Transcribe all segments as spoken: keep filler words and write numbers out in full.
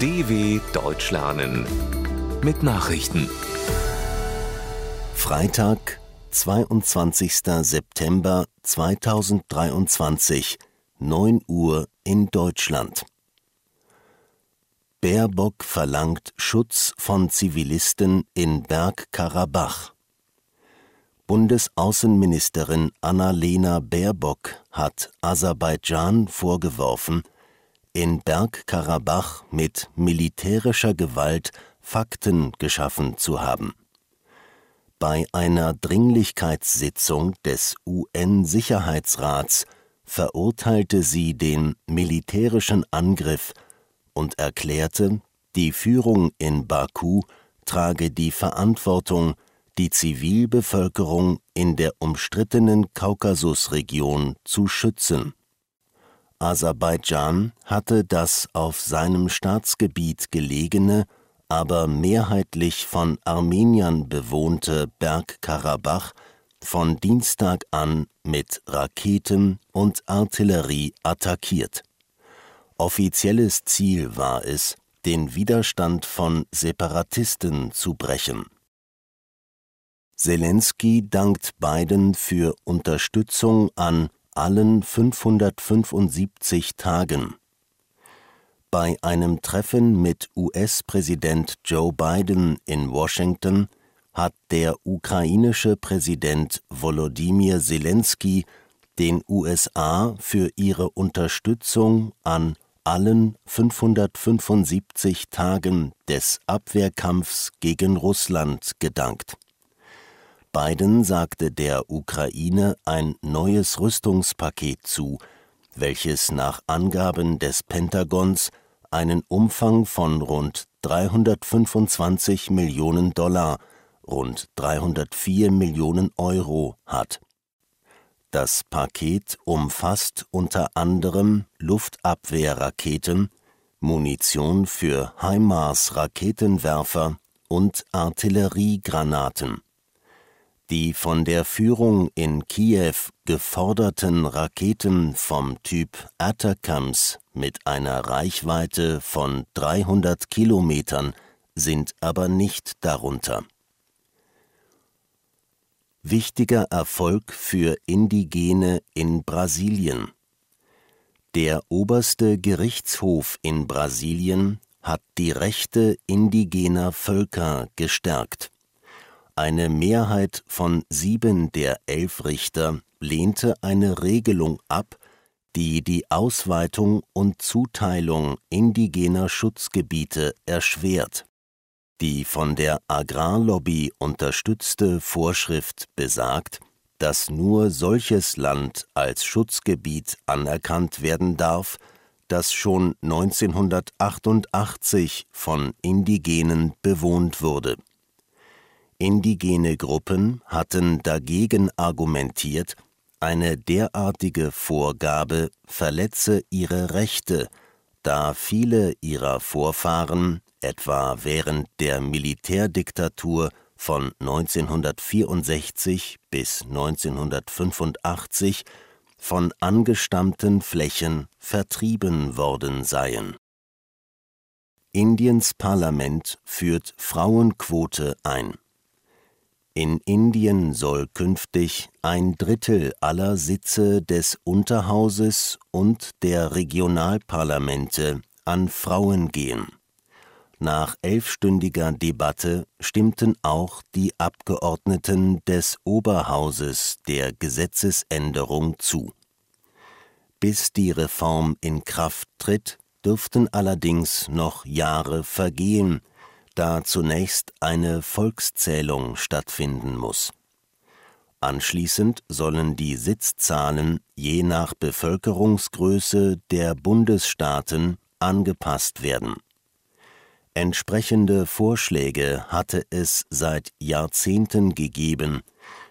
D W Deutsch lernen mit Nachrichten. Freitag, zweiundzwanzigster September zweitausenddreiundzwanzig, neun Uhr in Deutschland. Baerbock verlangt Schutz von Zivilisten in Bergkarabach. Bundesaußenministerin Annalena Baerbock hat Aserbaidschan vorgeworfen, in Bergkarabach mit militärischer Gewalt Fakten geschaffen zu haben. Bei einer Dringlichkeitssitzung des U N-Sicherheitsrats verurteilte sie den militärischen Angriff und erklärte, die Führung in Baku trage die Verantwortung, die Zivilbevölkerung in der umstrittenen Kaukasusregion zu schützen. Aserbaidschan hatte das auf seinem Staatsgebiet gelegene, aber mehrheitlich von Armeniern bewohnte Bergkarabach von Dienstag an mit Raketen und Artillerie attackiert. Offizielles Ziel war es, den Widerstand von Separatisten zu brechen. Zelensky dankt Biden für Unterstützung an allen fünfhundertfünfundsiebzig Tagen. Bei einem Treffen mit U S-Präsident Joe Biden in Washington hat der ukrainische Präsident Volodymyr Zelensky den U S A für ihre Unterstützung an allen fünfhundertfünfundsiebzig Tagen des Abwehrkampfs gegen Russland gedankt. Biden sagte der Ukraine ein neues Rüstungspaket zu, welches nach Angaben des Pentagons einen Umfang von rund dreihundertfünfundzwanzig Millionen Dollar, rund dreihundertvier Millionen Euro hat. Das Paket umfasst unter anderem Luftabwehrraketen, Munition für HIMARS-Raketenwerfer und Artilleriegranaten. Die von der Führung in Kiew geforderten Raketen vom Typ Atacams mit einer Reichweite von dreihundert Kilometern sind aber nicht darunter. Wichtiger Erfolg für Indigene in Brasilien. Der oberste Gerichtshof in Brasilien hat die Rechte indigener Völker gestärkt. Eine Mehrheit von sieben der elf Richter lehnte eine Regelung ab, die die Ausweitung und Zuteilung indigener Schutzgebiete erschwert. Die von der Agrarlobby unterstützte Vorschrift besagt, dass nur solches Land als Schutzgebiet anerkannt werden darf, das schon neunzehnhundertachtundachtzig von Indigenen bewohnt wurde. Indigene Gruppen hatten dagegen argumentiert, eine derartige Vorgabe verletze ihre Rechte, da viele ihrer Vorfahren, etwa während der Militärdiktatur von neunzehnhundertvierundsechzig bis neunzehnhundertfünfundachtzig, von angestammten Flächen vertrieben worden seien. Indiens Parlament führt Frauenquote ein. In Indien soll künftig ein Drittel aller Sitze des Unterhauses und der Regionalparlamente an Frauen gehen. Nach elfstündiger Debatte stimmten auch die Abgeordneten des Oberhauses der Gesetzesänderung zu. Bis die Reform in Kraft tritt, dürften allerdings noch Jahre vergehen, da zunächst eine Volkszählung stattfinden muss. Anschließend sollen die Sitzzahlen je nach Bevölkerungsgröße der Bundesstaaten angepasst werden. Entsprechende Vorschläge hatte es seit Jahrzehnten gegeben.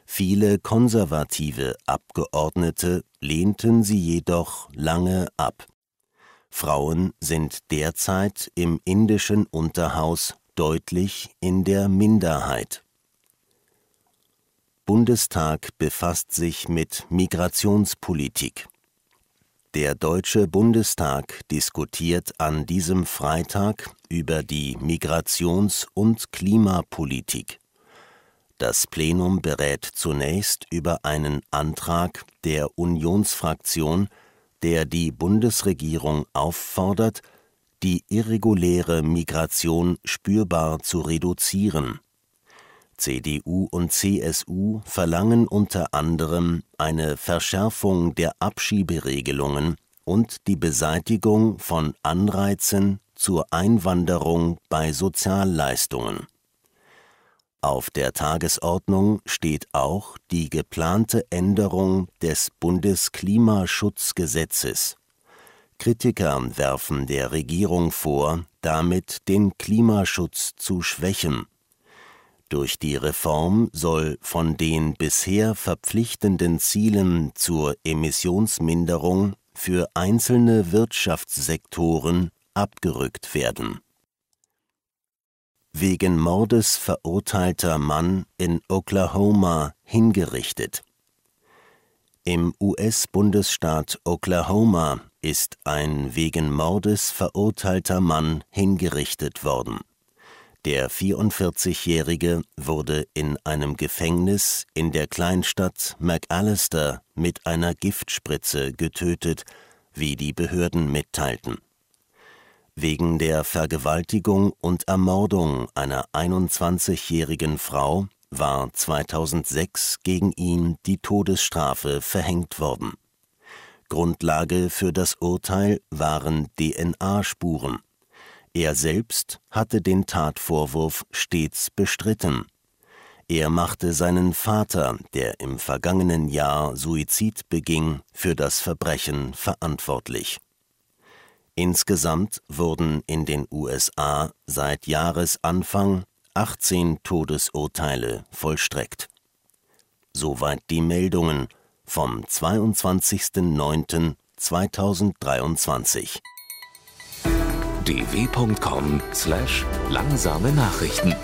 Viele konservative Abgeordnete lehnten sie jedoch lange ab. Frauen sind derzeit im indischen Unterhaus deutlich in der Minderheit. Bundestag befasst sich mit Migrationspolitik. Der Deutsche Bundestag diskutiert an diesem Freitag über die Migrations- und Klimapolitik. Das Plenum berät zunächst über einen Antrag der Unionsfraktion, der die Bundesregierung auffordert, die irreguläre Migration spürbar zu reduzieren. C D U und C S U verlangen unter anderem eine Verschärfung der Abschieberegelungen und die Beseitigung von Anreizen zur Einwanderung bei Sozialleistungen. Auf der Tagesordnung steht auch die geplante Änderung des Bundesklimaschutzgesetzes. Kritiker werfen der Regierung vor, damit den Klimaschutz zu schwächen. Durch die Reform soll von den bisher verpflichtenden Zielen zur Emissionsminderung für einzelne Wirtschaftssektoren abgerückt werden. Wegen Mordes verurteilter Mann in Oklahoma hingerichtet. Im U S-Bundesstaat Oklahoma ist ein wegen Mordes verurteilter Mann hingerichtet worden. Der vierundvierzigjährige wurde in einem Gefängnis in der Kleinstadt McAllister mit einer Giftspritze getötet, wie die Behörden mitteilten. Wegen der Vergewaltigung und Ermordung einer einundzwanzigjährigen Frau war zweitausendsechs gegen ihn die Todesstrafe verhängt worden. Grundlage für das Urteil waren D N A-Spuren. Er selbst hatte den Tatvorwurf stets bestritten. Er machte seinen Vater, der im vergangenen Jahr Suizid beging, für das Verbrechen verantwortlich. Insgesamt wurden in den U S A seit Jahresanfang achtzehn Todesurteile vollstreckt. Soweit die Meldungen vom zweiundzwanzigsten neunten zweitausenddreiundzwanzig. d w punkt com slash langsame Nachrichten